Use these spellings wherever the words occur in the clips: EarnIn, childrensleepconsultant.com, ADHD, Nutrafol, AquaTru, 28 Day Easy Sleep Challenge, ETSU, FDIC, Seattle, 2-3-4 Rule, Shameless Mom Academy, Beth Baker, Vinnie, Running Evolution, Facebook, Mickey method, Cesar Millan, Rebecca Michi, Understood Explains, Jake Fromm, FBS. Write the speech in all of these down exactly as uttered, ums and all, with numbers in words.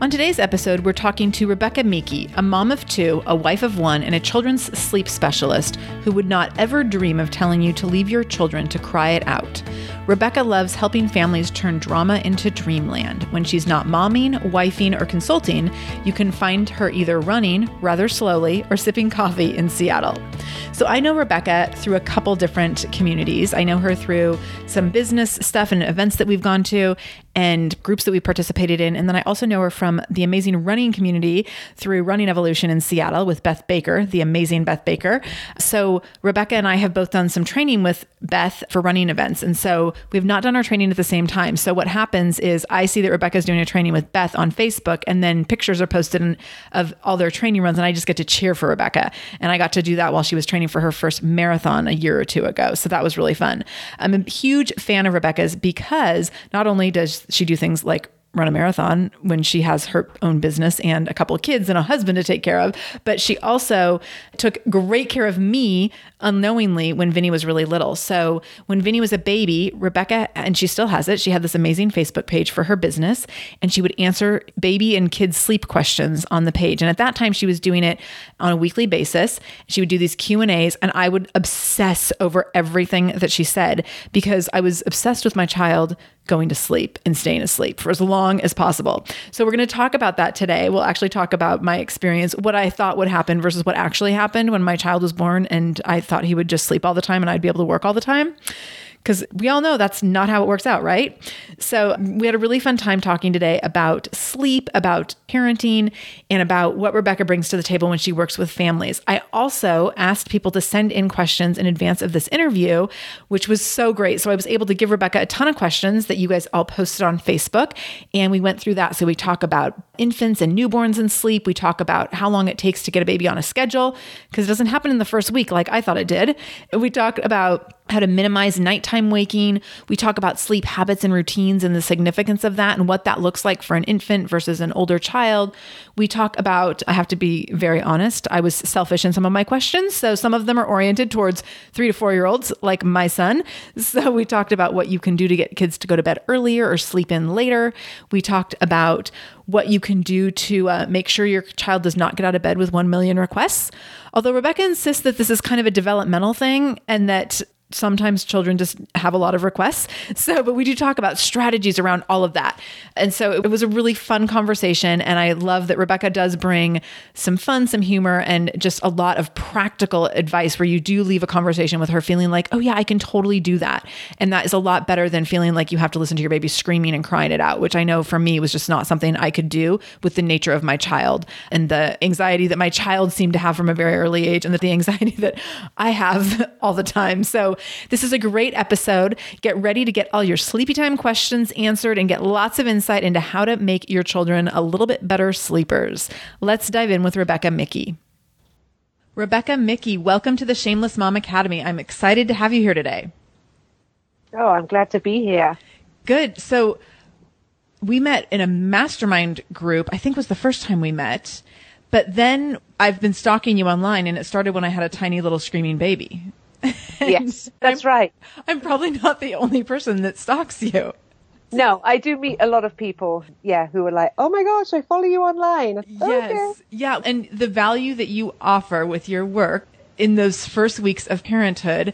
On today's episode, we're talking to Rebecca Michi, a mom of two, a wife of one, and a children's sleep specialist who would not ever dream of telling you to leave your children to cry it out. Rebecca loves helping families turn drama into dreamland. When she's not momming, wifing, or consulting, you can find her either running rather slowly or sipping coffee in Seattle. So I know Rebecca through a couple different communities. I know her through some business stuff and events that we've gone to and groups that we participated in. And then I also know her from the amazing running community through Running Evolution in Seattle with Beth Baker, the amazing Beth Baker. So Rebecca and I have both done some training with Beth for running events. And so we've not done our training at the same time. So what happens is I see that Rebecca's doing a training with Beth on Facebook, and then pictures are posted in, of all their training runs. And I just get to cheer for Rebecca. And I got to do that while she was training for her first marathon a year or two ago. So that was really fun. I'm a huge fan of Rebecca's because not only does she do things like run a marathon when she has her own business and a couple of kids and a husband to take care of, but she also took great care of me unknowingly when Vinnie was really little. So when Vinnie was a baby, Rebecca, and she still has it, she had this amazing Facebook page for her business, and she would answer baby and kids sleep questions on the page. And at that time she was doing it on a weekly basis. She would do these Q and A's, and I would obsess over everything that she said because I was obsessed with my child going to sleep and staying asleep for as long as possible. So we're going to talk about that today. We'll actually talk about my experience, what I thought would happen versus what actually happened when my child was born and I thought he would just sleep all the time and I'd be able to work all the time. Because we all know that's not how it works out, right? So we had a really fun time talking today about sleep, about parenting, and about what Rebecca brings to the table when she works with families. I also asked people to send in questions in advance of this interview, which was so great. So I was able to give Rebecca a ton of questions that you guys all posted on Facebook, and we went through that. So we talk about infants and newborns and sleep. We talk about how long it takes to get a baby on a schedule, because it doesn't happen in the first week like I thought it did. We talk about how to minimize nighttime waking. We talk about sleep habits and routines and the significance of that and what that looks like for an infant versus an older child. We talk about, I have to be very honest, I was selfish in some of my questions. So some of them are oriented towards three to four-year-olds like my son. So we talked about what you can do to get kids to go to bed earlier or sleep in later. We talked about what you can do to uh, make sure your child does not get out of bed with one million requests. Although Rebecca insists that this is kind of a developmental thing and that sometimes children just have a lot of requests. So, but we do talk about strategies around all of that. And so it was a really fun conversation. And I love that Rebecca does bring some fun, some humor, and just a lot of practical advice where you do leave a conversation with her feeling like, oh yeah, I can totally do that. And that is a lot better than feeling like you have to listen to your baby screaming and crying it out, which I know for me was just not something I could do with the nature of my child and the anxiety that my child seemed to have from a very early age, and that the anxiety that I have all the time. So this is a great episode. Get ready to get all your sleepy time questions answered and get lots of insight into how to make your children a little bit better sleepers. Let's dive in with Rebecca Michi. Rebecca Michi, welcome to the Shameless Mom Academy. I'm excited to have you here today. Oh, I'm glad to be here. Good. So we met in a mastermind group, I think was the first time we met, but then I've been stalking you online, and it started when I had a tiny little screaming baby. Yes, that's I'm, right. I'm probably not the only person that stalks you. No, I do meet a lot of people, yeah, who are like, oh my gosh, I follow you online. Yes, okay. Yeah. And the value that you offer with your work in those first weeks of parenthood,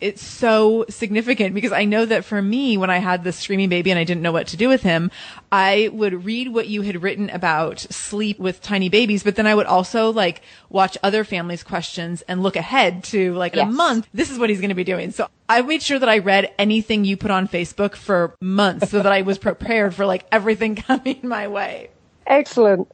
it's so significant, because I know that for me, when I had this screaming baby and I didn't know what to do with him, I would read what you had written about sleep with tiny babies, but then I would also like watch other families' questions and look ahead to like yes. a month. This is what he's going to be doing. So I made sure that I read anything you put on Facebook for months so that I was prepared for like everything coming my way. Excellent.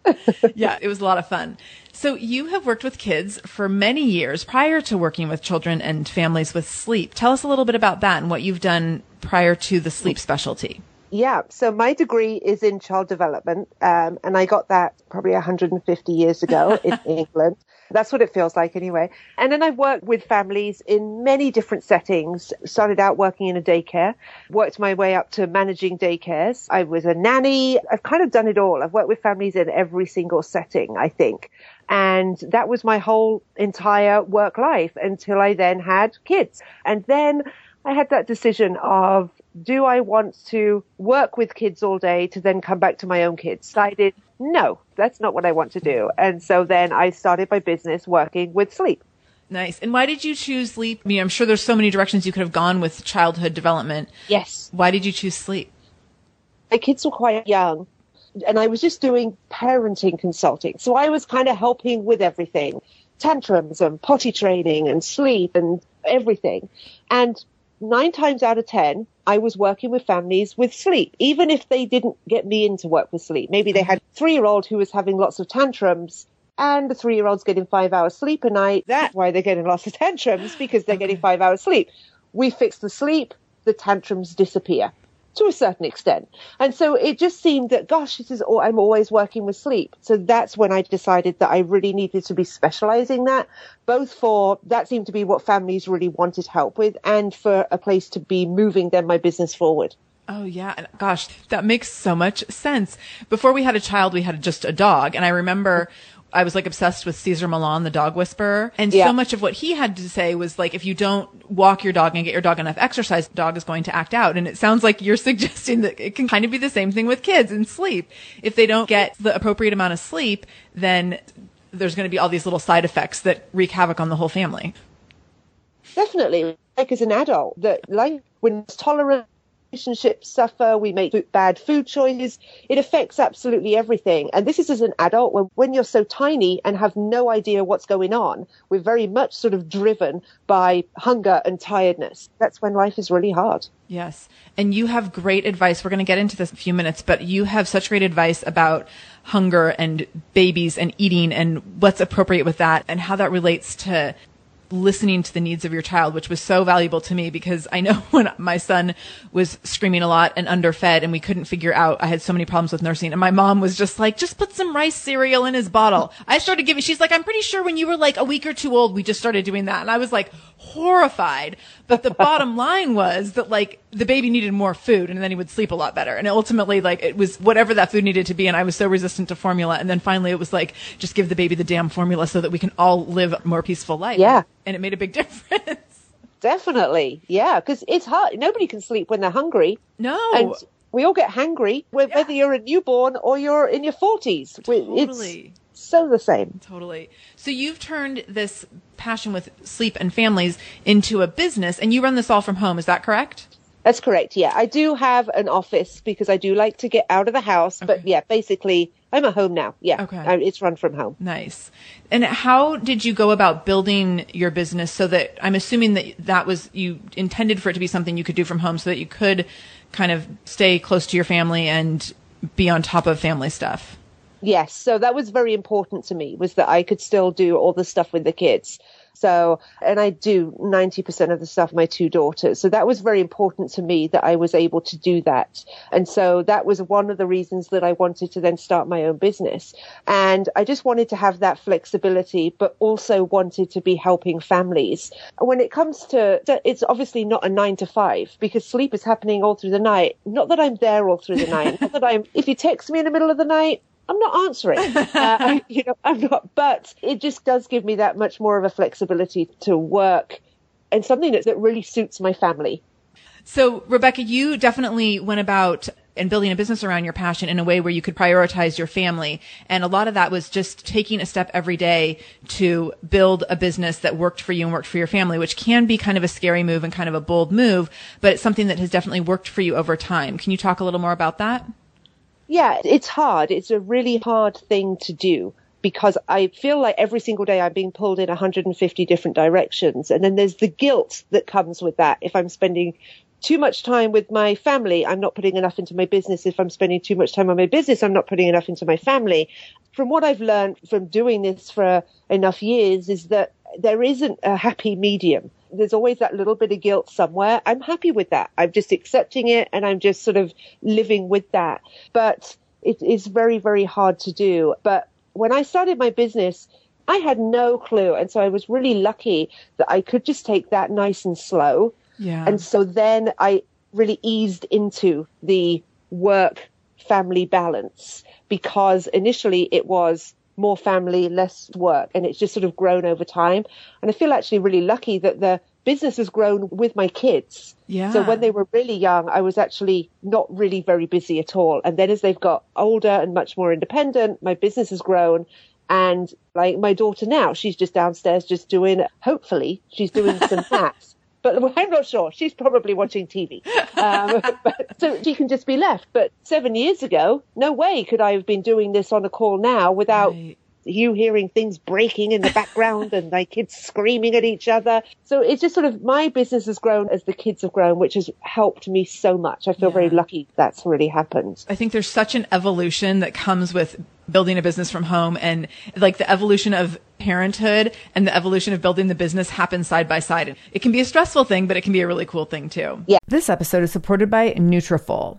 Yeah, it was a lot of fun. So you have worked with kids for many years prior to working with children and families with sleep. Tell us a little bit about that and what you've done prior to the sleep specialty. Yeah. So my degree is in child development, um, and I got that probably one hundred fifty years ago in England. That's what it feels like anyway. And then I've worked with families in many different settings. Started out working in a daycare, worked my way up to managing daycares. I was a nanny. I've kind of done it all. I've worked with families in every single setting, I think. And that was my whole entire work life until I then had kids. And then I had that decision of, do I want to work with kids all day to then come back to my own kids? I decided, no, that's not what I want to do. And so then I started my business working with sleep. Nice. And why did you choose sleep? I mean, I'm sure there's so many directions you could have gone with childhood development. Yes. Why did you choose sleep? My kids were quite young, and I was just doing parenting consulting. So I was kind of helping with everything, tantrums and potty training and sleep and everything. And nine times out of ten, I was working with families with sleep, even if they didn't get me in to work with sleep. Maybe they had a three-year-old who was having lots of tantrums, and the three-year-old's getting five hours sleep a night. That's why they're getting lots of tantrums, because they're getting five hours sleep. We fix the sleep, the tantrums disappear to a certain extent. And so it just seemed that, gosh, this is all, I'm always working with sleep. So that's when I decided that I really needed to be specializing that, both for that seemed to be what families really wanted help with, and for a place to be moving then my business forward. Oh yeah. And gosh, that makes so much sense. Before we had a child, we had just a dog. And I remember I was like obsessed with Cesar Millan, the dog whisperer. And yeah. so much of what he had to say was like, if you don't walk your dog and get your dog enough exercise, the dog is going to act out. And it sounds like you're suggesting that it can kind of be the same thing with kids and sleep. If they don't get the appropriate amount of sleep, then there's going to be all these little side effects that wreak havoc on the whole family. Definitely. Like as an adult, that like when it's tolerant, relationships suffer, we make bad food choices, it affects absolutely everything. And this is as an adult, when, when you're so tiny and have no idea what's going on, we're very much sort of driven by hunger and tiredness. That's when life is really hard. Yes. And you have great advice. We're going to get into this in a few minutes, but you have such great advice about hunger and babies and eating and what's appropriate with that and how that relates to listening to the needs of your child, which was so valuable to me, because I know when my son was screaming a lot and underfed and we couldn't figure out, I had so many problems with nursing, and my mom was just like, just put some rice cereal in his bottle. I started giving, she's like, I'm pretty sure when you were like a week or two old, we just started doing that. And I was like horrified. But the bottom line was that like the baby needed more food, and then he would sleep a lot better. And ultimately like it was whatever that food needed to be. And I was so resistant to formula. And then finally it was like, just give the baby the damn formula so that we can all live a more peaceful life. Yeah. And it made a big difference. Definitely. Yeah. Because it's hard. Nobody can sleep when they're hungry. No. And we all get hangry, whether yeah. you're a newborn or you're in your forties. Totally. It's so the same. Totally. So you've turned this passion with sleep and families into a business, and you run this all from home. Is that correct? That's correct. Yeah. I do have an office because I do like to get out of the house, okay. but yeah, basically I'm at home now. Yeah. Okay. I, it's run from home. Nice. And how did you go about building your business so that, I'm assuming that that was, you intended for it to be something you could do from home so that you could kind of stay close to your family and be on top of family stuff? Yes. So that was very important to me, was that I could still do all the stuff with the kids. So, and I do ninety percent of the stuff, my two daughters. So that was very important to me that I was able to do that. And so that was one of the reasons that I wanted to then start my own business. And I just wanted to have that flexibility, but also wanted to be helping families. When it comes to, it's obviously not a nine to five because sleep is happening all through the night. Not that I'm there all through the night. Not that I'm, if you text me in the middle of the night, I'm not answering, uh, you know, I'm not, but it just does give me that much more of a flexibility to work and something that, that really suits my family. So Rebecca, you definitely went about and building a business around your passion in a way where you could prioritize your family. And a lot of that was just taking a step every day to build a business that worked for you and worked for your family, which can be kind of a scary move and kind of a bold move, but it's something that has definitely worked for you over time. Can you talk a little more about that? Yeah, it's hard. It's a really hard thing to do because I feel like every single day I'm being pulled in one hundred fifty different directions. And then there's the guilt that comes with that. If I'm spending too much time with my family, I'm not putting enough into my business. If I'm spending too much time on my business, I'm not putting enough into my family. From what I've learned from doing this for enough years is that there isn't a happy medium. There's always that little bit of guilt somewhere. I'm happy with that. I'm just accepting it and I'm just sort of living with that. But it is very, very hard to do. But when I started my business, I had no clue. And so I was really lucky that I could just take that nice and slow. Yeah. And so then I really eased into the work family balance because initially it was more family, less work. And it's just sort of grown over time. And I feel actually really lucky that the business has grown with my kids. Yeah. So when they were really young, I was actually not really very busy at all. And then as they've got older and much more independent, my business has grown. And like my daughter now, she's just downstairs just doing, hopefully, she's doing some maths. But I'm not sure. She's probably watching T V. Um, but, so she can just be left. But seven years ago, no way could I have been doing this on a call now without right. you hearing things breaking in the background and my kids screaming at each other. So it's just sort of my business has grown as the kids have grown, which has helped me so much. I feel yeah. very lucky that's really happened. I think there's such an evolution that comes with building a business from home, and like the evolution of parenthood and the evolution of building the business happen side by side. It can be a stressful thing, but it can be a really cool thing too. Yeah. This episode is supported by Nutrafol.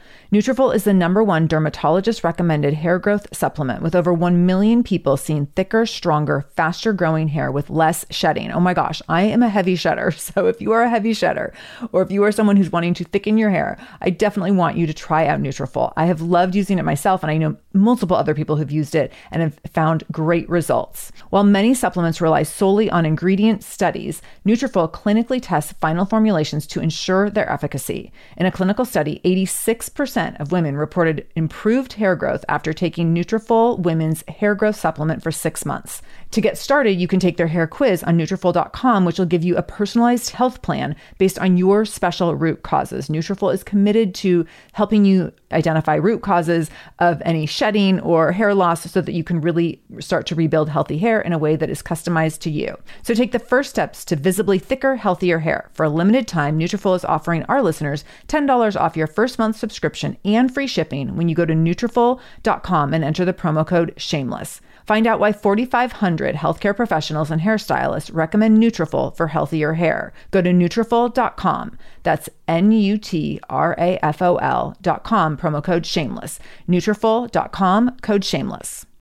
Nutrafol is the number one dermatologist-recommended hair growth supplement, with over one million people seeing thicker, stronger, faster-growing hair with less shedding. Oh my gosh, I am a heavy shedder, so if you are a heavy shedder, or if you are someone who's wanting to thicken your hair, I definitely want you to try out Nutrafol. I have loved using it myself, and I know multiple other people who've used it and have found great results. While many supplements rely solely on ingredient studies, Nutrafol clinically tests final formulations to ensure their efficacy. In a clinical study, eighty-six percent of women reported improved hair growth after taking Nutrafol Women's Hair Growth Supplement for six months. To get started, you can take their hair quiz on Nutrafol dot com, which will give you a personalized health plan based on your special root causes. Nutrafol is committed to helping you identify root causes of any shedding or hair loss so that you can really start to rebuild healthy hair in a way that is customized to you. So take the first steps to visibly thicker, healthier hair. For a limited time, Nutrafol is offering our listeners ten dollars off your first month subscription and free shipping when you go to Nutrafol dot com and enter the promo code SHAMELESS. Find out why forty-five hundred healthcare professionals and hairstylists recommend Nutrafol for healthier hair. Go to Nutrafol dot com. That's N U T R A F O L dot com, promo code SHAMELESS. Nutrafol dot com, code SHAMELESS.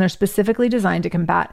they're specifically designed to combat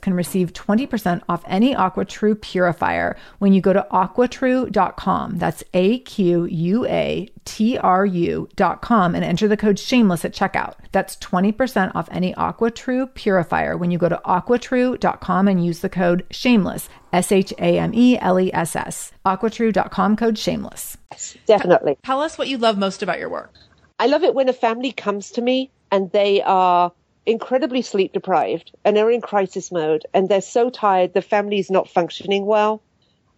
can receive twenty percent off any AquaTru purifier when you go to aqua tru dot com. That's A Q U A T R U dot com and enter the code shameless at checkout. That's twenty percent off any AquaTru purifier when you go to aqua tru dot com and use the code shameless, S H A M E L E S S. aqua tru dot com, code shameless. Definitely. Tell us what you love most about your work. I love it when a family comes to me and they are incredibly sleep deprived and they're in crisis mode and they're so tired the family's not functioning well,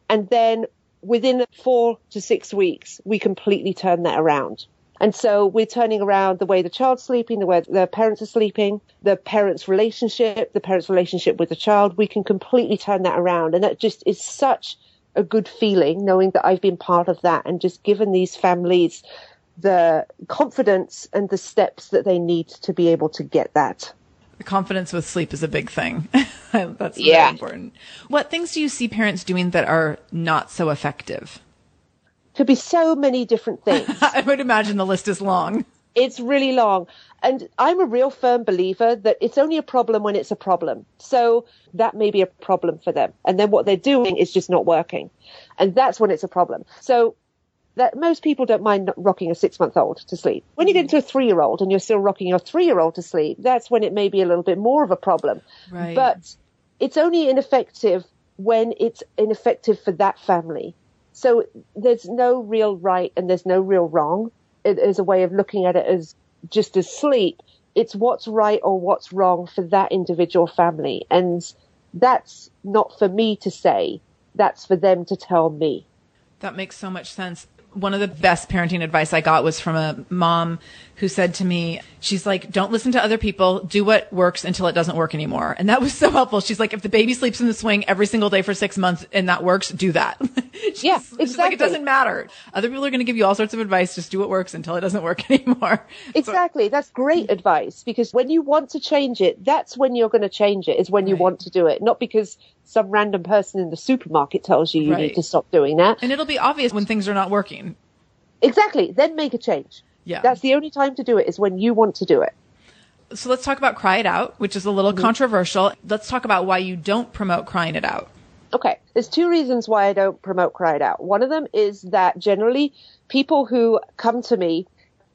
and then within four to six weeks we completely turn that around. And so we're turning around the way the child's sleeping, the way the parents are sleeping, the parents' relationship, the parents' relationship with the child. We can completely turn that around, and that just is such a good feeling, knowing that I've been part of that and just given these families the confidence and the steps that they need to be able to get that. The confidence with sleep is a big thing. That's really yeah. important. What things do you see parents doing that are not so effective? Could be so many different things. I would imagine the list is long. It's really long. And I'm a real firm believer that it's only a problem when it's a problem. So that may be a problem for them. And then what they're doing is just not working. And that's when it's a problem. So that most people don't mind rocking a six-month-old to sleep. When you get into a three-year-old and you're still rocking your three-year-old to sleep, that's when it may be a little bit more of a problem. Right. But it's only ineffective when it's ineffective for that family. So there's no real right and there's no real wrong. It is a way of looking at it as just as sleep. It's what's right or what's wrong for that individual family. And that's not for me to say. That's for them to tell me. That makes so much sense. One of the best parenting advice I got was from a mom who said to me, she's like, don't listen to other people. Do what works until it doesn't work anymore. And that was so helpful. She's like, if the baby sleeps in the swing every single day for six months and that works, do that. she's, yeah, exactly. She's like, it doesn't matter. Other people are going to give you all sorts of advice. Just do what works until it doesn't work anymore. Exactly. So, that's great advice, because when you want to change it, that's when you're going to change it, is when right. you want to do it, not because some random person in the supermarket tells you you right. need to stop doing that. And it'll be obvious when things are not working. Exactly. Then make a change. Yeah. That's the only time to do it, is when you want to do it. So let's talk about Cry It Out, which is a little mm-hmm. controversial. Let's talk about why you don't promote crying it out. Okay. There's two reasons why I don't promote Cry It Out. One of them is that generally people who come to me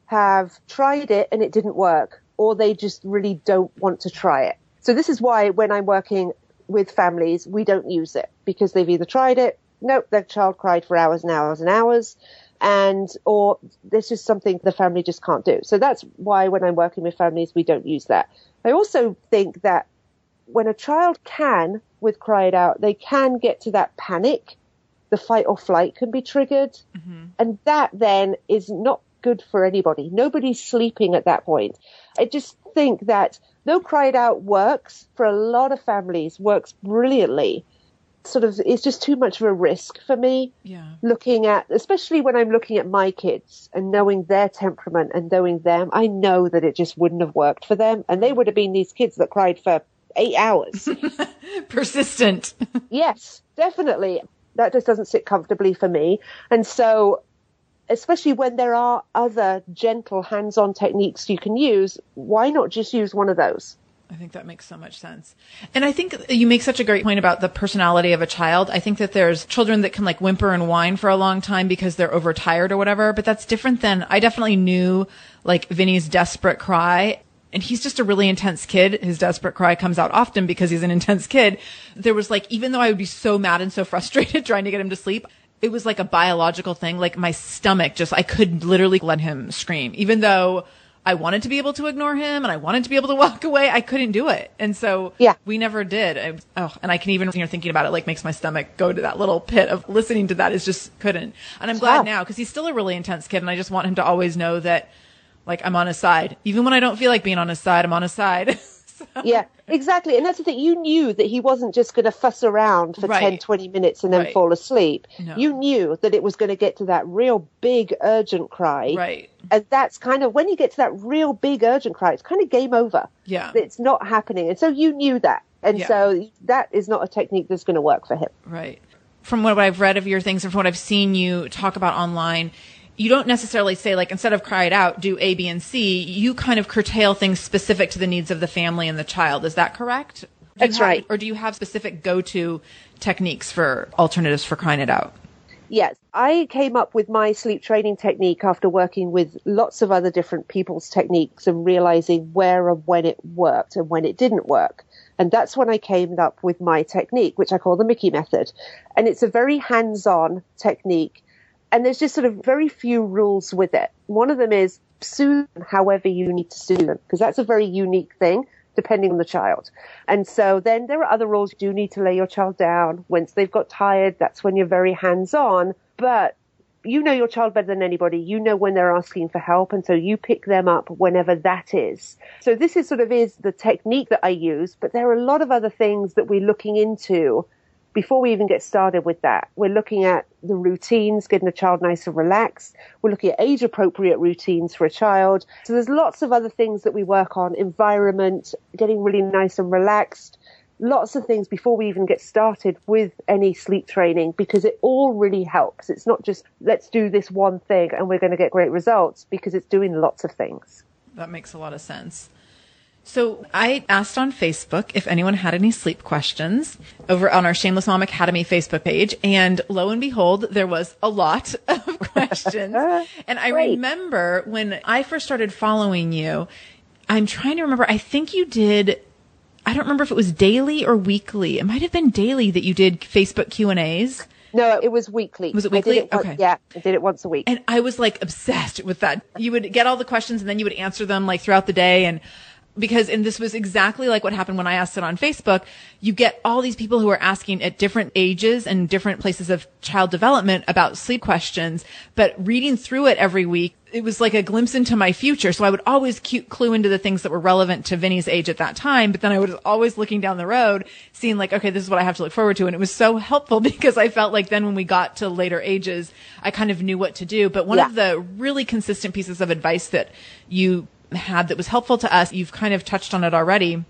have tried it and it didn't work, or they just really don't want to try it. So this is why when I'm working with families, we don't use it, because they've either tried it, nope, their child cried for hours and hours and hours, and or this is something the family just can't do. So that's why when I'm working with families, we don't use that. I also think that when a child can, with Cry It Out, they can get to that panic, the fight or flight can be triggered, mm-hmm. and that then is not good for anybody. Nobody's sleeping at that point. I just think that though Cry It Out works for a lot of families, works brilliantly, sort of, it's just too much of a risk for me. Yeah. Looking at, especially when I'm looking at my kids and knowing their temperament and knowing them, I know that it just wouldn't have worked for them. And they would have been these kids that cried for eight hours. Persistent. Yes, definitely. That just doesn't sit comfortably for me. And so, especially when there are other gentle hands-on techniques you can use, why not just use one of those? I think that makes so much sense. And I think you make such a great point about the personality of a child. I think that there's children that can like whimper and whine for a long time because they're overtired or whatever, but that's different than, I definitely knew like Vinny's desperate cry, and he's just a really intense kid. His desperate cry comes out often because he's an intense kid. There was like, even though I would be so mad and so frustrated trying to get him to sleep, it was like a biological thing. Like my stomach just, I could literally let him scream, even though I wanted to be able to ignore him and I wanted to be able to walk away. I couldn't do it. And so yeah. we never did. I, oh, and I can even, you know, thinking about it, like makes my stomach go to that little pit of listening to that is just couldn't. And I'm glad wow. now, because he's still a really intense kid. And I just want him to always know that like I'm on his side, even when I don't feel like being on his side, I'm on his side. So. Yeah, exactly. And that's the thing. You knew that he wasn't just going to fuss around for right. ten, twenty minutes and then right. fall asleep. No. You knew that it was going to get to that real big urgent cry. Right. And that's kind of when you get to that real big urgent cry, it's kind of game over. Yeah. It's not happening. And so you knew that. And yeah. so that is not a technique that's going to work for him. Right. From what I've read of your things and from what I've seen you talk about online, you don't necessarily say, like, instead of cry it out, do A, B, and C. You kind of curtail things specific to the needs of the family and the child. Is that correct? That's have, right. Or do you have specific go-to techniques for alternatives for crying it out? Yes. I came up with my sleep training technique after working with lots of other different people's techniques and realizing where and when it worked and when it didn't work. And that's when I came up with my technique, which I call the Mickey method. And it's a very hands-on technique. And there's just sort of very few rules with it. One of them is soothe them however you need to soothe them, because that's a very unique thing depending on the child. And so then there are other rules. You do need to lay your child down. Once they've got tired, that's when you're very hands-on. But you know your child better than anybody. You know when they're asking for help. And so you pick them up whenever that is. So this is sort of is the technique that I use. But there are a lot of other things that we're looking into before we even get started with that. We're looking at the routines, getting the child nice and relaxed. We're looking at age-appropriate routines for a child. So there's lots of other things that we work on, environment, getting really nice and relaxed, lots of things before we even get started with any sleep training, because it all really helps. It's not just, let's do this one thing and we're going to get great results, because it's doing lots of things. That makes a lot of sense. So I asked on Facebook if anyone had any sleep questions over on our Shameless Mom Academy Facebook page. And lo and behold, there was a lot of questions. And I Great. remember when I first started following you, I'm trying to remember, I think you did, I don't remember if it was daily or weekly. It might have been daily that you did Facebook Q and A's. No, it was weekly. Was it weekly? It once, okay. Yeah, I did it once a week. And I was like obsessed with that. You would get all the questions and then you would answer them like throughout the day. And Because, and this was exactly like what happened when I asked it on Facebook, you get all these people who are asking at different ages and different places of child development about sleep questions, but reading through it every week, it was like a glimpse into my future. So I would always cute clue into the things that were relevant to Vinny's age at that time, but then I was always looking down the road, seeing like, okay, this is what I have to look forward to. And it was so helpful because I felt like then when we got to later ages, I kind of knew what to do. But one yeah. of the really consistent pieces of advice that you had that was helpful to us, you've kind of touched on it already,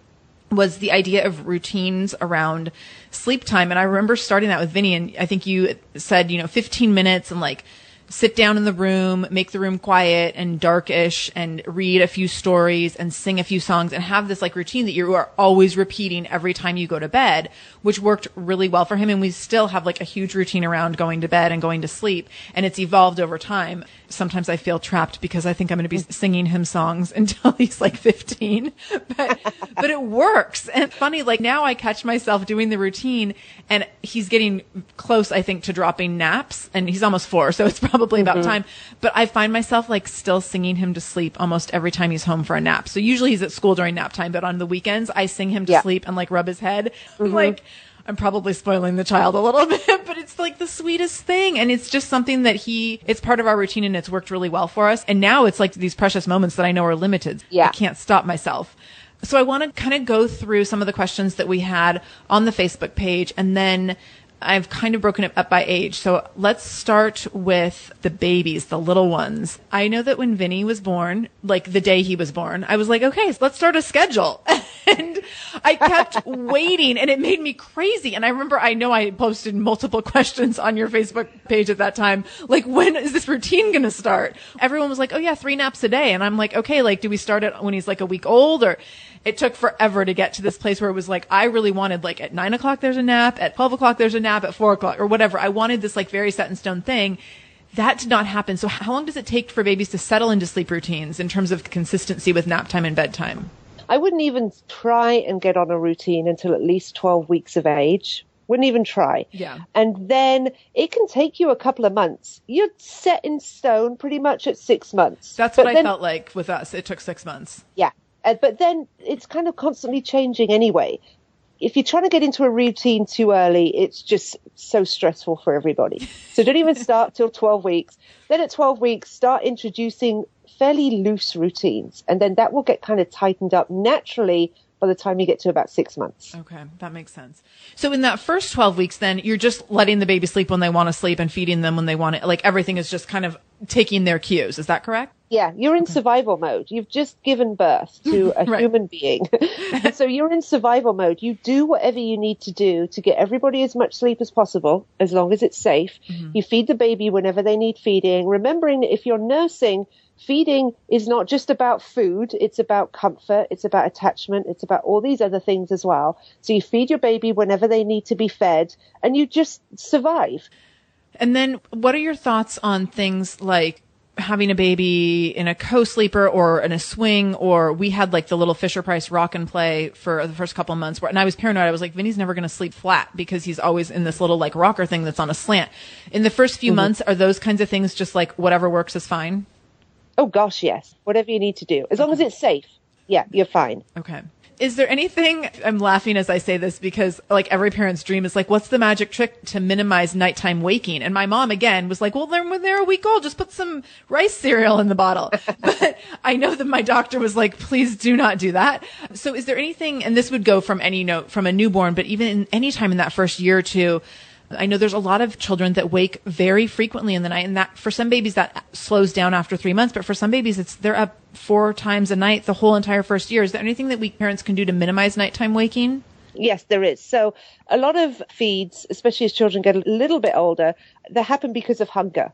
was the idea of routines around sleep time. And I remember starting that with Vinny, and I think you said, you know, fifteen minutes and like sit down in the room, make the room quiet and darkish and read a few stories and sing a few songs and have this like routine that you are always repeating every time you go to bed, which worked really well for him. And we still have like a huge routine around going to bed and going to sleep. And it's evolved over time. Sometimes I feel trapped because I think I'm going to be singing him songs until he's like fifteen, but, but it works. And funny, like now I catch myself doing the routine and he's getting close, I think, to dropping naps, and he's almost four. So it's probably Probably about mm-hmm. time, but I find myself like still singing him to sleep almost every time he's home for a nap. So usually he's at school during nap time, but on the weekends I sing him to yeah. sleep and like rub his head. Mm-hmm. Like I'm probably spoiling the child a little bit, but it's like the sweetest thing. And it's just something that he, it's part of our routine and it's worked really well for us. And now it's like these precious moments that I know are limited. Yeah. I can't stop myself. So I want to kind of go through some of the questions that we had on the Facebook page and then I've kind of broken it up by age. So let's start with the babies, the little ones. I know that when Vinnie was born, like the day he was born, I was like, okay, so let's start a schedule. And I kept waiting, and it made me crazy. And I remember, I know I posted multiple questions on your Facebook page at that time. Like, when is this routine going to start? Everyone was like, oh yeah, three naps a day. And I'm like, okay, like, do we start it when he's like a week old? Or it took forever to get to this place where it was like, I really wanted, like, at nine o'clock, there's a nap. At twelve o'clock, there's a nap. At four o'clock or whatever. I wanted this, like, very set in stone thing. That did not happen. So how long does it take for babies to settle into sleep routines in terms of consistency with nap time and bedtime? I wouldn't even try and get on a routine until at least twelve weeks of age. Wouldn't even try. Yeah. And then it can take you a couple of months. You're set in stone pretty much at six months. That's what but I then, felt like with us. It took six months. Yeah. Uh, but then it's kind of constantly changing anyway. If you're trying to get into a routine too early, it's just so stressful for everybody. So don't even start till twelve weeks. Then at twelve weeks, start introducing fairly loose routines, and then that will get kind of tightened up naturally by the time you get to about six months. Okay, that makes sense. So in that first twelve weeks, then you're just letting the baby sleep when they want to sleep and feeding them when they want it. Like, everything is just kind of taking their cues. Is that correct? Yeah, you're in okay. survival mode. You've just given birth to a right. human being. So you're in survival mode. You do whatever you need to do to get everybody as much sleep as possible, as long as it's safe. Mm-hmm. You feed the baby whenever they need feeding, remembering that if you're nursing, feeding is not just about food. It's about comfort. It's about attachment. It's about all these other things as well. So you feed your baby whenever they need to be fed, and you just survive. And then what are your thoughts on things like having a baby in a co-sleeper or in a swing? Or we had, like, the little Fisher Price rock and play for the first couple of months where, and I was paranoid. I was like, Vinny's never going to sleep flat because he's always in this little, like, rocker thing that's on a slant. In the first few mm-hmm. months, are those kinds of things just like whatever works is fine? Oh, gosh, yes. Whatever you need to do. As long as it's safe. Yeah, you're fine. Okay. Is there anything, I'm laughing as I say this because, like, every parent's dream is like, what's the magic trick to minimize nighttime waking? And my mom, again, was like, well, then when they're a week old, just put some rice cereal in the bottle. But I know that my doctor was like, please do not do that. So is there anything, and this would go from any note from a newborn, but even in any time in that first year or two, I know there's a lot of children that wake very frequently in the night, and that for some babies that slows down after three months, but for some babies it's they're up four times a night the whole entire first year. Is there anything that we parents can do to minimize nighttime waking? Yes, there is. So a lot of feeds, especially as children get a little bit older, they happen because of hunger.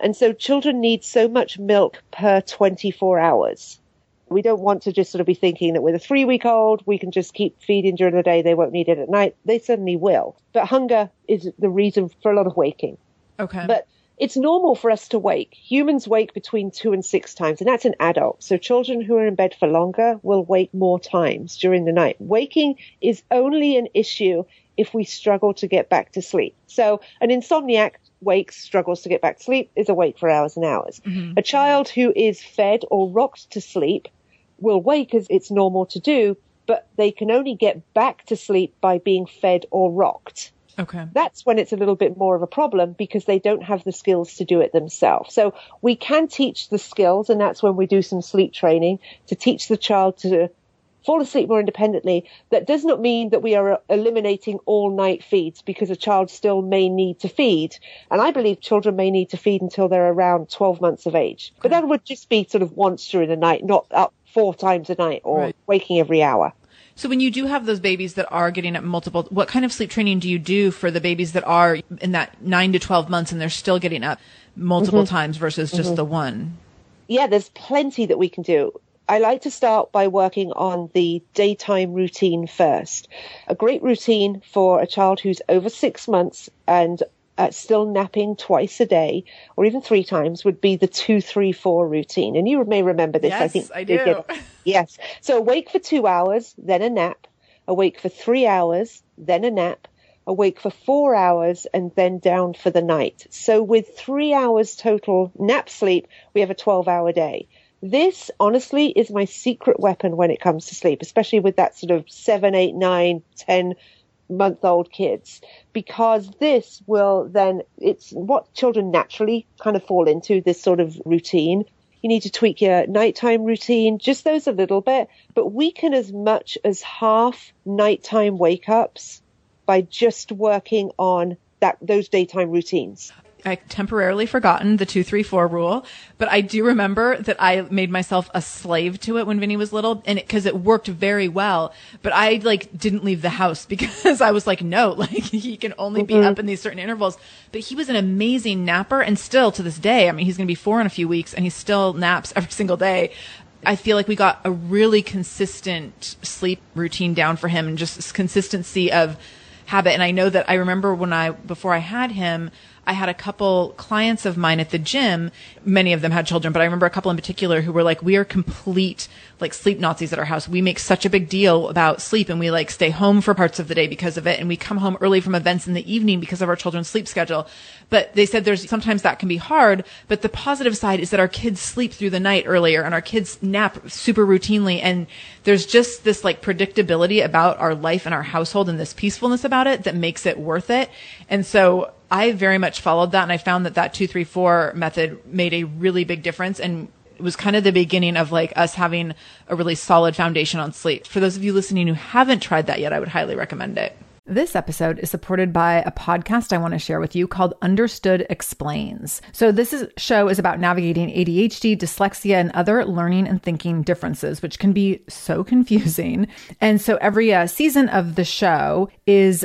And so children need so much milk per twenty-four hours. We don't want to just sort of be thinking that with a three-week-old, we can just keep feeding during the day. They won't need it at night. They certainly will. But hunger is the reason for a lot of waking. Okay. But it's normal for us to wake. Humans wake between two and six times, and that's an adult. So children who are in bed for longer will wake more times during the night. Waking is only an issue if we struggle to get back to sleep. So an insomniac wakes, struggles to get back to sleep, is awake for hours and hours. Mm-hmm. A child who is fed or rocked to sleep will wake as it's normal to do, but they can only get back to sleep by being fed or rocked. Okay. That's when it's a little bit more of a problem because they don't have the skills to do it themselves. So we can teach the skills, and that's when we do some sleep training to teach the child to fall asleep more independently. That does not mean that we are eliminating all night feeds because a child still may need to feed. And I believe children may need to feed until they're around twelve months of age. Okay. But that would just be sort of once during the night, not up four times a night or right. waking every hour. So when you do have those babies that are getting up multiple, what kind of sleep training do you do for the babies that are in that nine to twelve months and they're still getting up multiple mm-hmm. times versus just mm-hmm. the one? Yeah, there's plenty that we can do. I like to start by working on the daytime routine first. A great routine for a child who's over six months and Uh, still napping twice a day or even three times would be the two three four routine. And you may remember this. Yes, I, think I do. Get, yes. So awake for two hours, then a nap. Awake for three hours, then a nap. Awake for four hours and then down for the night. So with three hours total nap sleep, we have a twelve hour day. This, honestly, is my secret weapon when it comes to sleep, especially with that sort of seven, eight, nine, ten month old kids, because this will then, it's what children naturally kind of fall into, this sort of routine. You need to tweak your nighttime routine, just those a little bit, but we can as much as half nighttime wake ups by just working on that those daytime routines. I temporarily forgotten the two three four rule, but I do remember that I made myself a slave to it when Vinnie was little, and it, cause it worked very well, but I like didn't leave the house because I was like, no, like he can only mm-hmm. be up in these certain intervals, but he was an amazing napper. And still to this day, I mean, he's going to be four in a few weeks and he still naps every single day. I feel like we got a really consistent sleep routine down for him and just consistency of habit. And I know that I remember when I, before I had him, I had a couple clients of mine at the gym. Many of them had children, but I remember a couple in particular who were like, we are complete like sleep Nazis at our house. We make such a big deal about sleep and we like stay home for parts of the day because of it. And we come home early from events in the evening because of our children's sleep schedule. But they said there's sometimes that can be hard, but the positive side is that our kids sleep through the night earlier and our kids nap super routinely. And there's just this like predictability about our life and our household and this peacefulness about it that makes it worth it. And so I very much followed that, and I found that that two three four method made a really big difference, and it was kind of the beginning of like us having a really solid foundation on sleep. For those of you listening who haven't tried that yet, I would highly recommend it. This episode is supported by a podcast I want to share with you called Understood Explains. So this is, show is about navigating A D H D, dyslexia, and other learning and thinking differences, which can be so confusing. And so every uh, season of the show is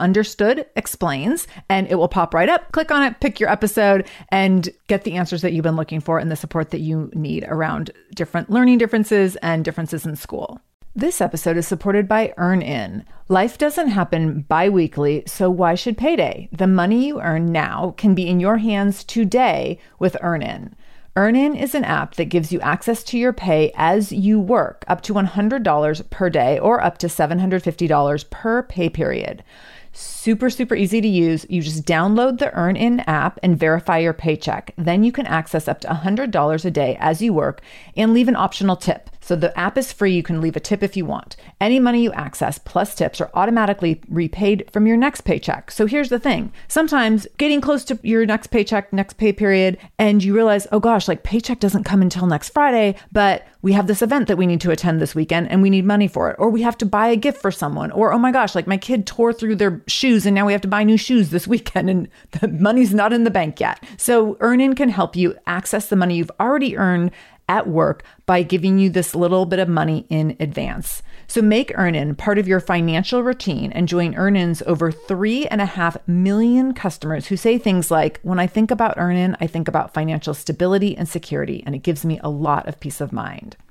Understood Explains, and it will pop right up. Click on it, pick your episode, and get the answers that you've been looking for and the support that you need around different learning differences and differences in school. This episode is supported by EarnIn. Life doesn't happen bi-weekly, so why should payday? The money you earn now can be in your hands today with EarnIn. EarnIn is an app that gives you access to your pay as you work, up to one hundred dollars per day or up to seven hundred fifty dollars per pay period. Super, super easy to use. You just download the EarnIn app and verify your paycheck. Then you can access up to one hundred dollars a day as you work and leave an optional tip. So the app is free. You can leave a tip if you want. Any money you access plus tips are automatically repaid from your next paycheck. So here's the thing. Sometimes getting close to your next paycheck, next pay period, and you realize, oh gosh, like paycheck doesn't come until next Friday, but we have this event that we need to attend this weekend and we need money for it. Or we have to buy a gift for someone. Or, oh my gosh, like my kid tore through their shoes and now we have to buy new shoes this weekend and the money's not in the bank yet. So EarnIn can help you access the money you've already earned at work by giving you this little bit of money in advance. So make EarnIn part of your financial routine and join EarnIn's over three and a half million customers who say things like, when I think about EarnIn, I think about financial stability and security, and it gives me a lot of peace of mind.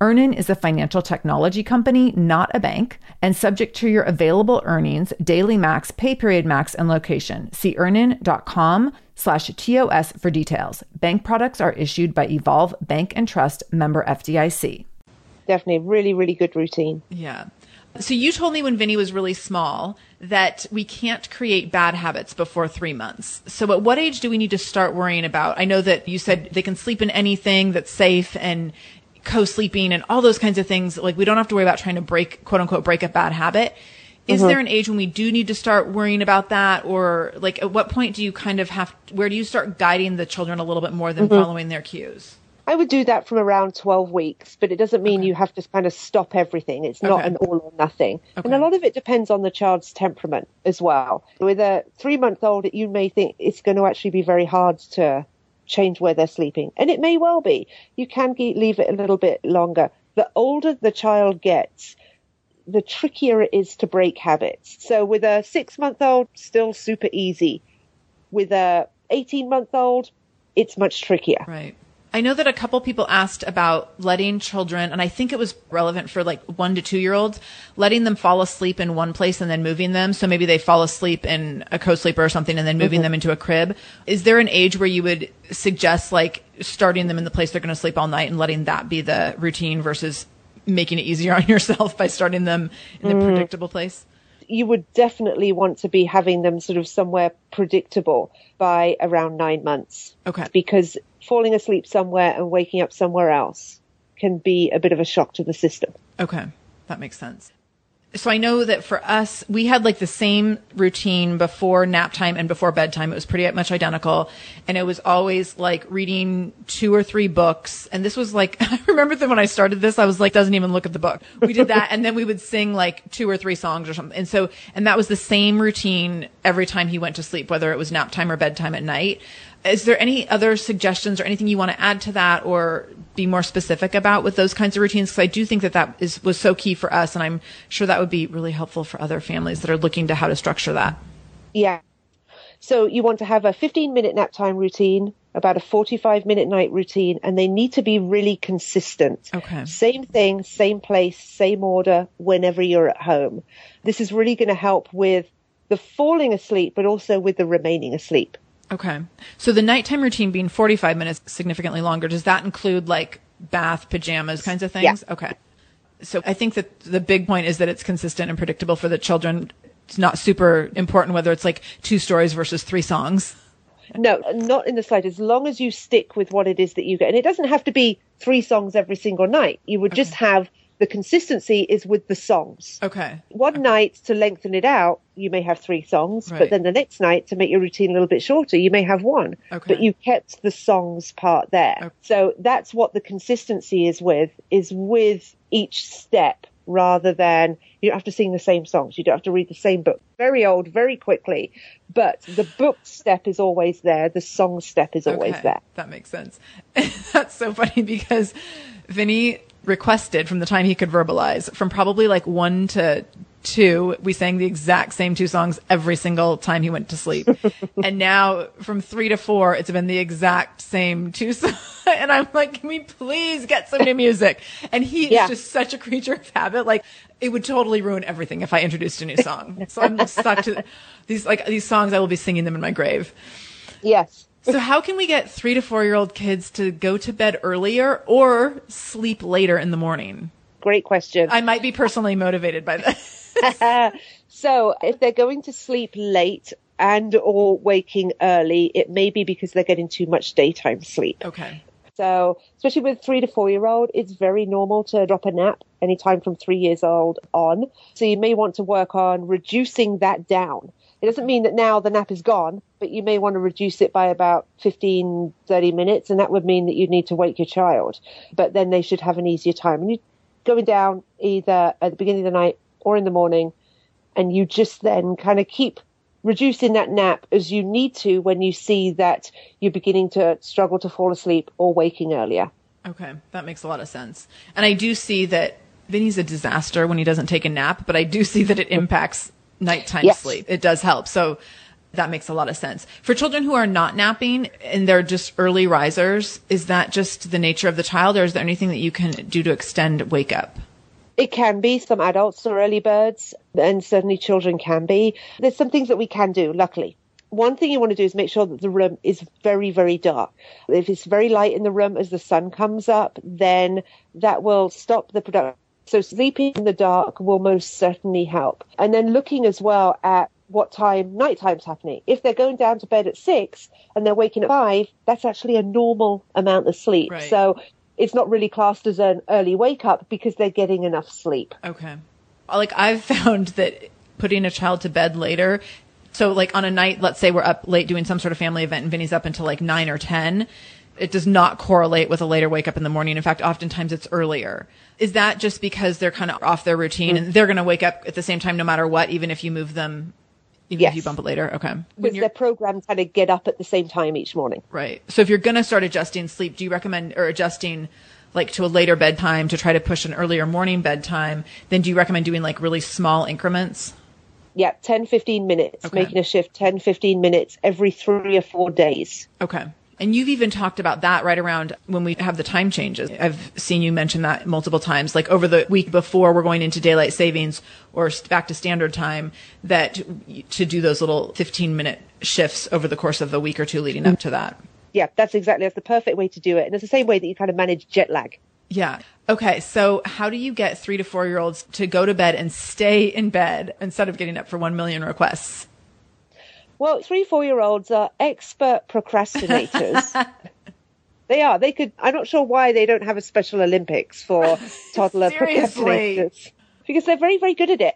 EarnIn is a financial technology company, not a bank, and subject to your available earnings, daily max, pay period max, and location. See earnin.com slash TOS for details. Bank products are issued by Evolve Bank and Trust, member F D I C. Definitely really, really good routine. Yeah. So you told me when Vinnie was really small that we can't create bad habits before three months. So at what age do we need to start worrying about? I know that you said they can sleep in anything that's safe and co-sleeping and all those kinds of things. Like we don't have to worry about trying to break, quote unquote, break a bad habit. Is mm-hmm. there an age when we do need to start worrying about that? Or like at what point do you kind of have, where do you start guiding the children a little bit more than mm-hmm. following their cues? I would do that from around twelve weeks, but it doesn't mean okay. you have to kind of stop everything. It's not okay. an all or nothing. Okay. And a lot of it depends on the child's temperament as well. With a three-month-old, you may think it's going to actually be very hard to change where they're sleeping. And it may well be. You can leave it a little bit longer. The older the child gets, the trickier it is to break habits. So with a six-month-old, still super easy. With a eighteen-month-old, it's much trickier. Right. I know that a couple people asked about letting children, and I think it was relevant for like one to two year olds, letting them fall asleep in one place and then moving them. So maybe they fall asleep in a co-sleeper or something and then moving mm-hmm. them into a crib. Is there an age where you would suggest like starting them in the place they're going to sleep all night and letting that be the routine versus making it easier on yourself by starting them in the mm. predictable place? You would definitely want to be having them sort of somewhere predictable by around nine months. Okay. Because falling asleep somewhere and waking up somewhere else can be a bit of a shock to the system. Okay. That makes sense. So I know that for us, we had like the same routine before nap time and before bedtime. It was pretty much identical. And it was always like reading two or three books. And this was like, I remember that when I started this, I was like, doesn't even look at the book. We did that. And then we would sing like two or three songs or something. And so, and that was the same routine every time he went to sleep, whether it was nap time or bedtime at night. Is there any other suggestions or anything you want to add to that or be more specific about with those kinds of routines? Because I do think that that is, was so key for us. And I'm sure that would be really helpful for other families that are looking to how to structure that. Yeah. So you want to have a fifteen minute nap time routine, about a forty-five minute night routine, and they need to be really consistent. Okay. Same thing, same place, same order whenever you're at home. This is really going to help with the falling asleep, but also with the remaining asleep. Okay. So the nighttime routine being forty-five minutes, significantly longer, does that include like bath, pajamas, kinds of things? Yeah. Okay. So I think that the big point is that it's consistent and predictable for the children. It's not super important whether it's like two stories versus three songs. No, not in the slightest. As long as you stick with what it is that you get. And it doesn't have to be three songs every single night. You would okay. just have the consistency is with the songs. Okay. One okay. night to lengthen it out, you may have three songs, right. but then the next night to make your routine a little bit shorter, you may have one, okay. but you kept the songs part there. Okay. So that's what the consistency is with, is with each step rather than you don't have to sing the same songs. You don't have to read the same book. Very old, very quickly, but the book step is always there. The song step is always okay. there. That makes sense. That's so funny because Vinnie requested from the time he could verbalize from probably like one to two, we sang the exact same two songs every single time he went to sleep. And now from three to four, it's been the exact same two songs. And I'm like, can we please get some new music? And he yeah. is just such a creature of habit. Like it would totally ruin everything if I introduced a new song. So I'm stuck to these, like these songs, I will be singing them in my grave. Yes. So how can we get three to four year old kids to go to bed earlier or sleep later in the morning? Great question. I might be personally motivated by this. So if they're going to sleep late and or waking early, it may be because they're getting too much daytime sleep. Okay. So especially with three to four year old, it's very normal to drop a nap anytime from three years old on. So you may want to work on reducing that down. It doesn't mean that now the nap is gone, but you may want to reduce it by about fifteen, thirty minutes. And that would mean that you'd need to wake your child, but then they should have an easier time. And you're going down either at the beginning of the night or in the morning. And you just then kind of keep reducing that nap as you need to when you see that you're beginning to struggle to fall asleep or waking earlier. Okay. That makes a lot of sense. And I do see that Vinny's a disaster when he doesn't take a nap, but I do see that it impacts nighttime yes. sleep. It does help. So that makes a lot of sense. For children who are not napping and they're just early risers, is that just the nature of the child or is there anything that you can do to extend wake up? It can be. Some adults are early birds and certainly children can be. There's some things that we can do, luckily. One thing you want to do is make sure that the room is very, very dark. If it's very light in the room as the sun comes up, then that will stop the production. So sleeping in the dark will most certainly help. And then looking as well at what time nighttime's happening. If they're going down to bed at six and they're waking at five, that's actually a normal amount of sleep. Right. So it's not really classed as an early wake up because they're getting enough sleep. Okay. Like I've found that putting a child to bed later, so like on a night, let's say we're up late doing some sort of family event and Vinny's up until like nine or ten, it does not correlate with a later wake up in the morning. In fact, oftentimes it's earlier. Is that just because they're kind of off their routine mm-hmm. and they're going to wake up at the same time no matter what, even if you move them, even yes. if you bump it later? Okay. Because they're programmed to get up at the same time each morning. Right. So if you're going to start adjusting sleep, do you recommend or adjusting like to a later bedtime to try to push an earlier morning bedtime? Then do you recommend doing like really small increments? Yeah, ten, fifteen minutes, okay. Making a shift ten, fifteen minutes every three or four days. Okay. And you've even talked about that right around when we have the time changes. I've seen you mention that multiple times, like over the week before we're going into daylight savings or back to standard time, that to do those little fifteen minute shifts over the course of the week or two leading up to that. Yeah, that's exactly, that's the perfect way to do it. And it's the same way that you kind of manage jet lag. Yeah. Okay. So how do you get three to four year olds to go to bed and stay in bed instead of getting up for one million requests? Well, three, four-year-olds are expert procrastinators. They are. They could. I'm not sure why they don't have a special Olympics for toddler procrastinators. Because they're very, very good at it.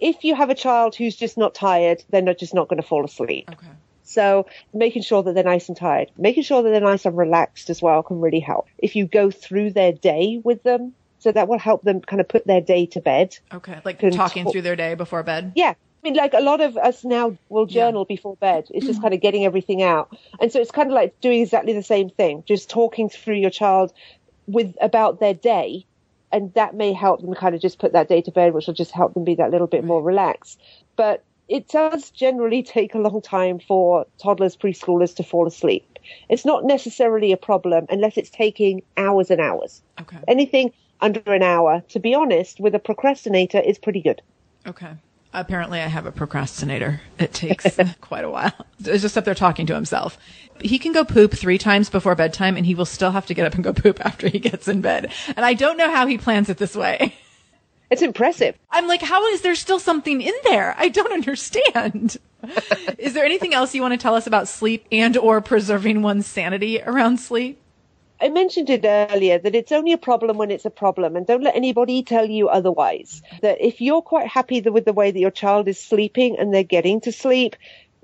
If you have a child who's just not tired, they're not, just not going to fall asleep. Okay. So making sure that they're nice and tired, making sure that they're nice and relaxed as well can really help. If you go through their day with them, so that will help them kind of put their day to bed. Okay, like talking talk- through their day before bed? Yeah. I mean, like a lot of us now will journal yeah. before bed. It's just kind of getting everything out. And so it's kind of like doing exactly the same thing, just talking through your child with about their day. And that may help them kind of just put that day to bed, which will just help them be that little bit more relaxed. But it does generally take a long time for toddlers, preschoolers to fall asleep. It's not necessarily a problem unless it's taking hours and hours. Okay. Anything under an hour, to be honest, with a procrastinator is pretty good. Okay. Apparently, I have a procrastinator. It takes quite a while. It's just up there talking to himself. He can go poop three times before bedtime, and he will still have to get up and go poop after he gets in bed. And I don't know how he plans it this way. It's impressive. I'm like, how is there still something in there? I don't understand. Is there anything else you want to tell us about sleep and or preserving one's sanity around sleep? I mentioned it earlier that it's only a problem when it's a problem, and don't let anybody tell you otherwise. That if you're quite happy with the way that your child is sleeping and they're getting to sleep,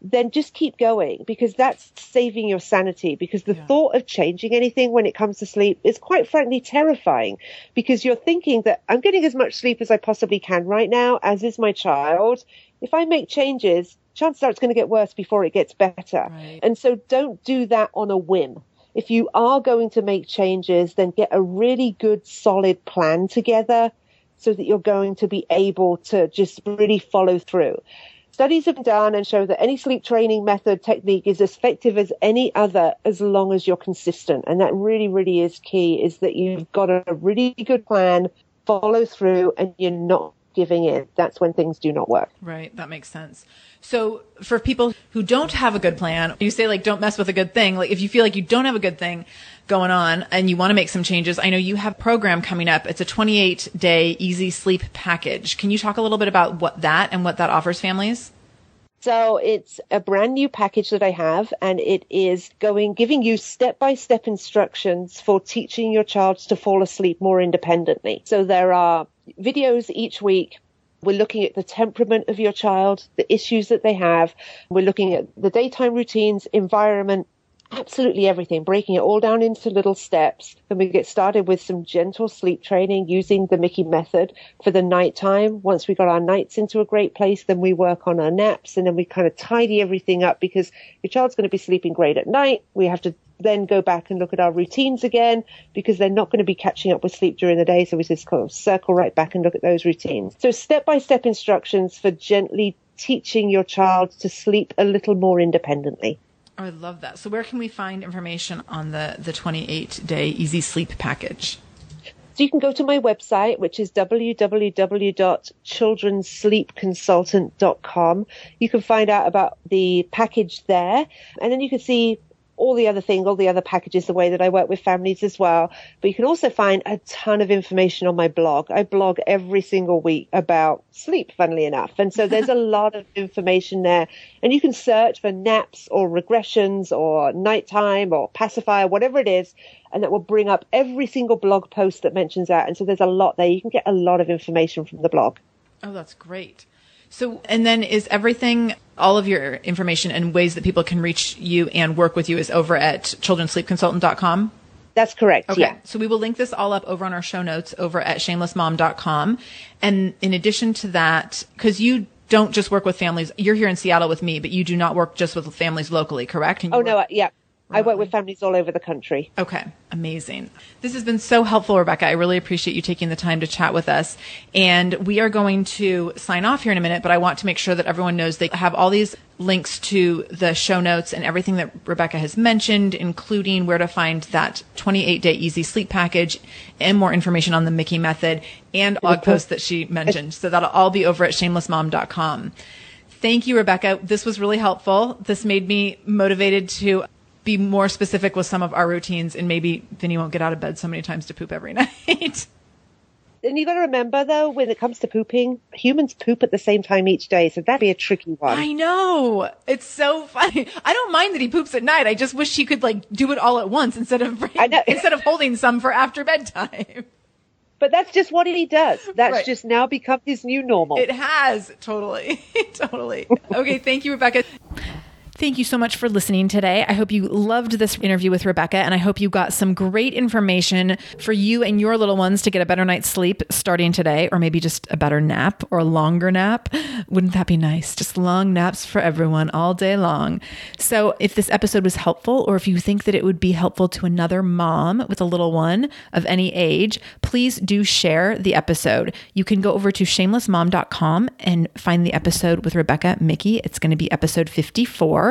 then just keep going, because that's saving your sanity, because the yeah. thought of changing anything when it comes to sleep is quite frankly terrifying, because you're thinking that I'm getting as much sleep as I possibly can right now, as is my child. If I make changes, chances are it's going to get worse before it gets better. Right. And so don't do that on a whim. If you are going to make changes, then get a really good, solid plan together so that you're going to be able to just really follow through. Studies have been done and show that any sleep training method technique is as effective as any other as long as you're consistent. And that really, really is key, is that you've got a really good plan, follow through, and you're not giving in. That's when things do not work. Right. That makes sense. So for people who don't have a good plan, you say like, don't mess with a good thing. Like if you feel like you don't have a good thing going on and you want to make some changes, I know you have a program coming up. It's a twenty-eight day easy sleep package. Can you talk a little bit about what that and what that offers families? So it's a brand new package that I have, and it is going, giving you step-by-step instructions for teaching your child to fall asleep more independently. So there are videos each week. We're looking at the temperament of your child, the issues that they have. We're looking at the daytime routines, environment, absolutely everything, breaking it all down into little steps. Then we get started with some gentle sleep training using the Mickey method for the nighttime. Once we got our nights into a great place, then we work on our naps, and then we kind of tidy everything up, because your child's going to be sleeping great at night. We have to then go back and look at our routines again, because they're not going to be catching up with sleep during the day. So we just kind of circle right back and look at those routines. So step-by-step instructions for gently teaching your child to sleep a little more independently. Oh, I love that. So where can we find information on the, the twenty-eight day Easy Sleep Package? So you can go to my website, which is w w w dot children's sleep consultant dot com. You can find out about the package there, and then you can see all the other things, all the other packages, the way that I work with families as well. But you can also find a ton of information on my blog. I blog every single week about sleep, funnily enough. And so there's a lot of information there. And you can search for naps or regressions or nighttime or pacifier, whatever it is. And that will bring up every single blog post that mentions that. And so there's a lot there. You can get a lot of information from the blog. Oh, that's great. So, and then is everything all of your information and ways that people can reach you and work with you is over at children sleep consultant dot com. That's correct. Okay. Yeah. So we will link this all up over on our show notes over at shameless mom dot com. And in addition to that, because you don't just work with families, you're here in Seattle with me, but you do not work just with families locally, correct? Oh, no. I, yeah. Remotely? I work with families all over the country. Okay. Amazing. This has been so helpful, Rebecca. I really appreciate you taking the time to chat with us. And we are going to sign off here in a minute, but I want to make sure that everyone knows they have all these links to the show notes and everything that Rebecca has mentioned, including where to find that twenty-eight day easy sleep package and more information on the Mickey method and blog post that she mentioned. So that'll all be over at shameless mom dot com. Thank you, Rebecca. This was really helpful. This made me motivated to be more specific with some of our routines, and maybe Vinnie won't get out of bed so many times to poop every night. And you got to remember, though, when it comes to pooping, humans poop at the same time each day. So that'd be a tricky one. I know. It's so funny. I don't mind that he poops at night. I just wish he could like do it all at once instead of instead of holding some for after bedtime. But that's just what he does. That's right. Just now become his new normal. It has. Totally. Totally. Okay. Thank you, Rebecca. Thank you so much for listening today. I hope you loved this interview with Rebecca, and I hope you got some great information for you and your little ones to get a better night's sleep starting today, or maybe just a better nap or a longer nap. Wouldn't that be nice? Just long naps for everyone all day long. So if this episode was helpful, or if you think that it would be helpful to another mom with a little one of any age, please do share the episode. You can go over to shameless mom dot com and find the episode with Rebecca Michi. It's going to be episode fifty-four.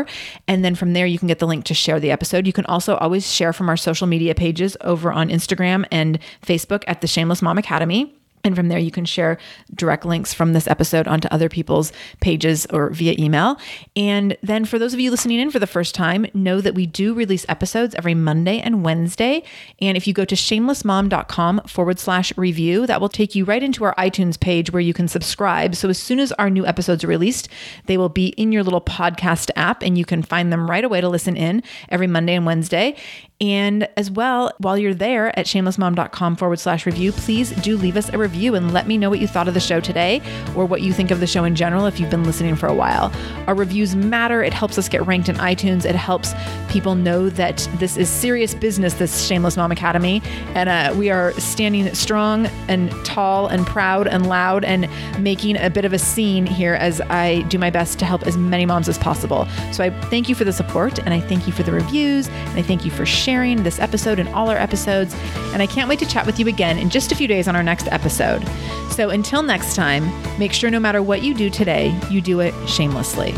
And then from there, you can get the link to share the episode. You can also always share from our social media pages over on Instagram and Facebook at the Shameless Mom Academy. And from there, you can share direct links from this episode onto other people's pages or via email. And then for those of you listening in for the first time, know that we do release episodes every Monday and Wednesday. And if you go to shameless mom dot com forward slash review, that will take you right into our iTunes page where you can subscribe. So as soon as our new episodes are released, they will be in your little podcast app, and you can find them right away to listen in every Monday and Wednesday. And as well, while you're there at shameless mom dot com forward slash review, please do leave us a review and let me know what you thought of the show today, or what you think of the show in general if you've been listening for a while. Our reviews matter. It helps us get ranked in iTunes. It helps people know that this is serious business, this Shameless Mom Academy. And uh, we are standing strong and tall and proud and loud and making a bit of a scene here as I do my best to help as many moms as possible. So I thank you for the support, and I thank you for the reviews, and I thank you for sharing. sharing this episode and all our episodes. And I can't wait to chat with you again in just a few days on our next episode. So until next time, make sure no matter what you do today, you do it shamelessly.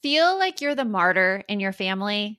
Feel like you're the martyr in your family?